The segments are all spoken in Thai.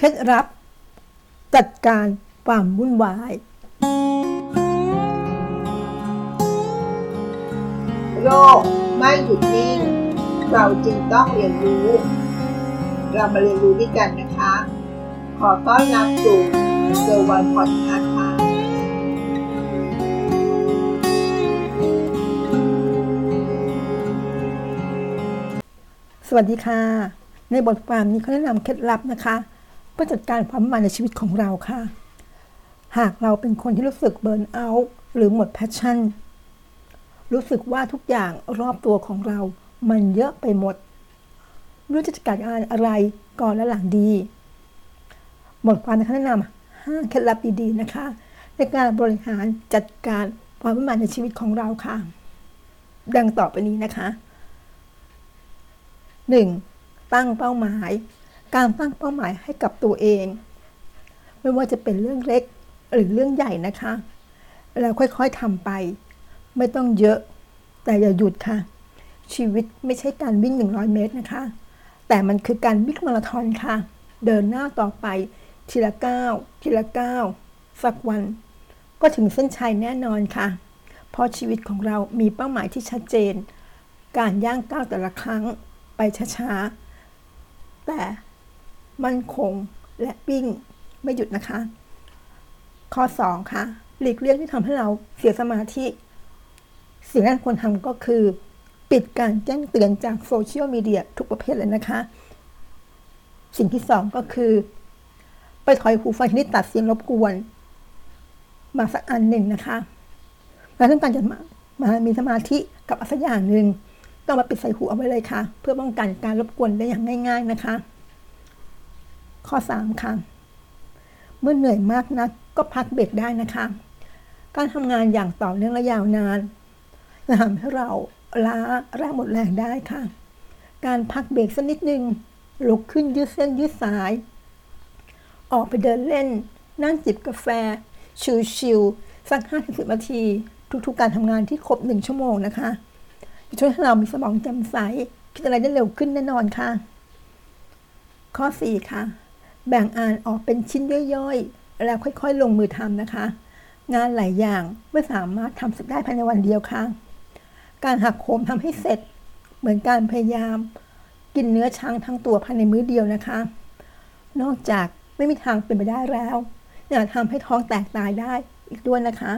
เคล็ดลับจัดการความวุ่นวายโลกไม่หยุดนิ่งเราจึงต้องเรียนรู้เรามาเรียนรู้ด้วยกันนะคะขอต้อนรับสู่เซอร์วันพอดคาสต์ค่ะสวัสดีค่ะในบทความนี้เขาแนะนำเคล็ดลับนะคะเพื่อจัดการความมันในชีวิตของเราค่ะหากเราเป็นคนที่รู้สึกเบิร์นเอาท์หรือหมดแพชชั่นรู้สึกว่าทุกอย่างรอบตัวของเรามันเยอะไปหมดไม่รู้จะจัดการงานอะไรก่อนและหลังดีหมดความแนะนำ5เคล็ดลับดีๆนะคะในการบริหารจัดการความมันในชีวิตของเราค่ะดังต่อไปนี้นะคะ1. ตั้งเป้าหมายการตั้งเป้าหมายให้กับตัวเองไม่ว่าจะเป็นเรื่องเล็กหรือเรื่องใหญ่นะคะเราค่อยๆทำไปไม่ต้องเยอะแต่อย่าหยุดค่ะชีวิตไม่ใช่การวิ่ง100เมตรนะคะแต่มันคือการวิ่งมาราธอนค่ะเดินหน้าต่อไปทีละก้าวทีละก้าวสักวันก็ถึงเส้นชัยแน่นอนค่ะเพราะชีวิตของเรามีเป้าหมายที่ชัดเจนการย่างก้าวแต่ละครั้งไปช้าๆแต่มั่นคงและวิ่งไม่หยุดนะคะข้อ2ค่ะหลีกเลี่ยงที่ทำให้เราเสียสมาธิสิ่งที่ควรทำก็คือปิดการแจ้งเตือนจากโซเชียลมีเดียทุกประเภทเลยนะคะสิ่งที่2ก็คือไปถอยหูฟังชนิดตัดเสียงรบกวนมาสักอันหนึ่งนะคะและเรื่องการจะมามีสมาธิกับอะไรสักอย่างหนึ่งต้องมาปิดใส่หูเอาไว้เลยค่ะเพื่อป้องกันการรบกวนได้อย่างง่ายๆนะคะข้อ3ค่ะเมื่อเหนื่อยมากนักก็พักเบรกได้นะคะการทำงานอย่างต่อเนื่องและยาวนานจะทำให้เราล้าแรงหมดแรงได้ค่ะการพักเบรกสักนิดนึงลุกขึ้นยืดเส้นยืดสายออกไปเดินเล่นนั่งจิบกาแฟชิลๆสัก 5-10 นาทีทุกๆการทำงานที่ครบ1ชั่วโมงนะคะช่วยให้เรามีสมองแจ่มใสคิดอะไรได้เร็วขึ้นแน่นอนค่ะข้อ4ค่ะแบ่งงานออกเป็นชิ้นย่อยๆแล้วค่อยๆลงมือทำนะคะงานหลายอย่างไม่สามารถทำเสร็จได้ภายในวันเดียวค่ะการหักโหมทำให้เสร็จเหมือนการพยายามกินเนื้อช้างทั้งตัวภายในมื้อเดียวนะคะนอกจากไม่มีทางเป็นไปได้แล้วอย่าทำให้ท้องแตกตายได้อีกด้วยนะคะ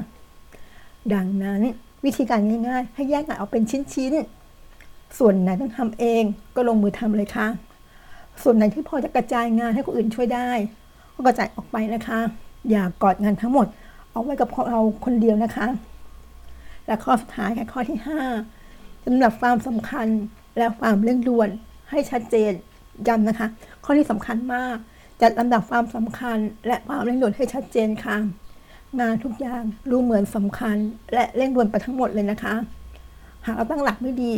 ดังนั้นวิธีการง่ายๆให้แยกงานออกเป็นชิ้นๆส่วนไหนต้องทำเองก็ลงมือทำเลยค่ะส่วนไหนที่พอจะกระจายงานให้คนอื่นช่วยได้ก็กระจายออกไปนะคะอย่ากอดงานทั้งหมดเอาไว้กับเราคนเดียวนะคะและข้อสุดท้ายค่ะข้อที่5สำหรับความสำคัญและความเร่งด่วนให้ชัดเจนย้ำนะคะข้อนี้สำคัญมากจัดลำดับความสำคัญและความเร่งด่วนให้ชัดเจนค่ะงานทุกอย่างดูเหมือนสำคัญและเร่งด่วนไปทั้งหมดเลยนะคะหากเราตั้งหลักไม่ดี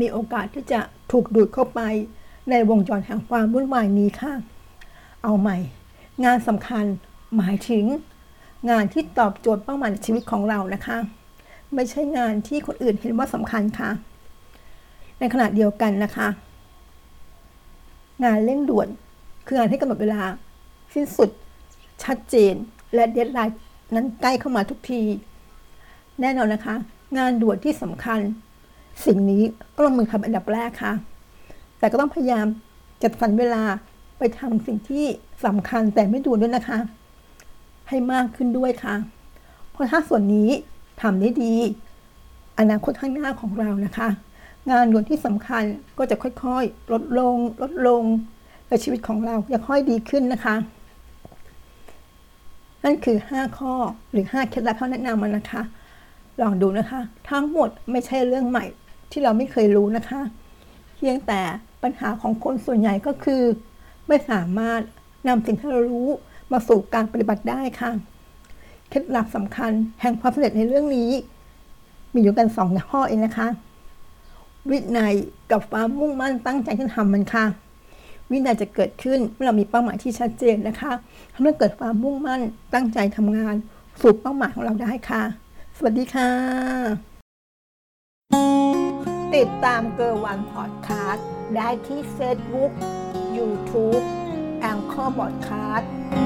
มีโอกาสที่จะถูกดูดเข้าไปในวงจรแห่งความวุ่นวายนี้ค่ะเอาใหม่งานสำคัญหมายถึงงานที่ตอบโจทย์เป้าหมายในชีวิตของเรานะคะไม่ใช่งานที่คนอื่นเห็นว่าสำคัญค่ะในขณะเดียวกันนะคะงานเร่งด่วนคืองานที่กำหนดเวลาสิ้นสุดชัดเจนและเดดไลน์นั้นใกล้เข้ามาทุกทีแน่นอนนะคะงานด่วนที่สำคัญสิ่งนี้ก็ลงมือทำอันดับแรกค่ะแต่ก็ต้องพยายามจัดสรรเวลาไปทำสิ่งที่สำคัญแต่ไม่ด่วนด้วยนะคะให้มากขึ้นด้วยค่ะเพราะถ้าส่วนนี้ทำได้ดีอนาคตข้างหน้าของเรานะคะงานด่วนที่สำคัญก็จะค่อยๆลดลงและชีวิตของเราจะค่อยดีขึ้นนะคะนั่นคือ5ข้อหรือ5เคล็ดลับเขาแนะนำมานะคะลองดูนะคะทั้งหมดไม่ใช่เรื่องใหม่ที่เราไม่เคยรู้นะคะเพียงแต่ปัญหาของคนส่วนใหญ่ก็คือไม่สามารถนำสิ่งที่เรารู้มาสู่การปฏิบัติได้ค่ะเคล็ดลับสำคัญแห่งความสำเร็จในเรื่องนี้มีอยู่กัน2ข้อเองนะคะวินัยกับความมุ่งมั่นตั้งใจที่จะทำมันค่ะวินัยจะเกิดขึ้นเมื่อเรามีเป้าหมายที่ชัดเจนนะคะทำให้เกิดความมุ่งมั่นตั้งใจทำงานสู่เป้าหมายของเราได้ค่ะสวัสดีค่ะติดตามเกิร์ลวันพอดคาสต์ได้ที่ Facebook YouTube แองเกอร์บอร์ดคาร์ด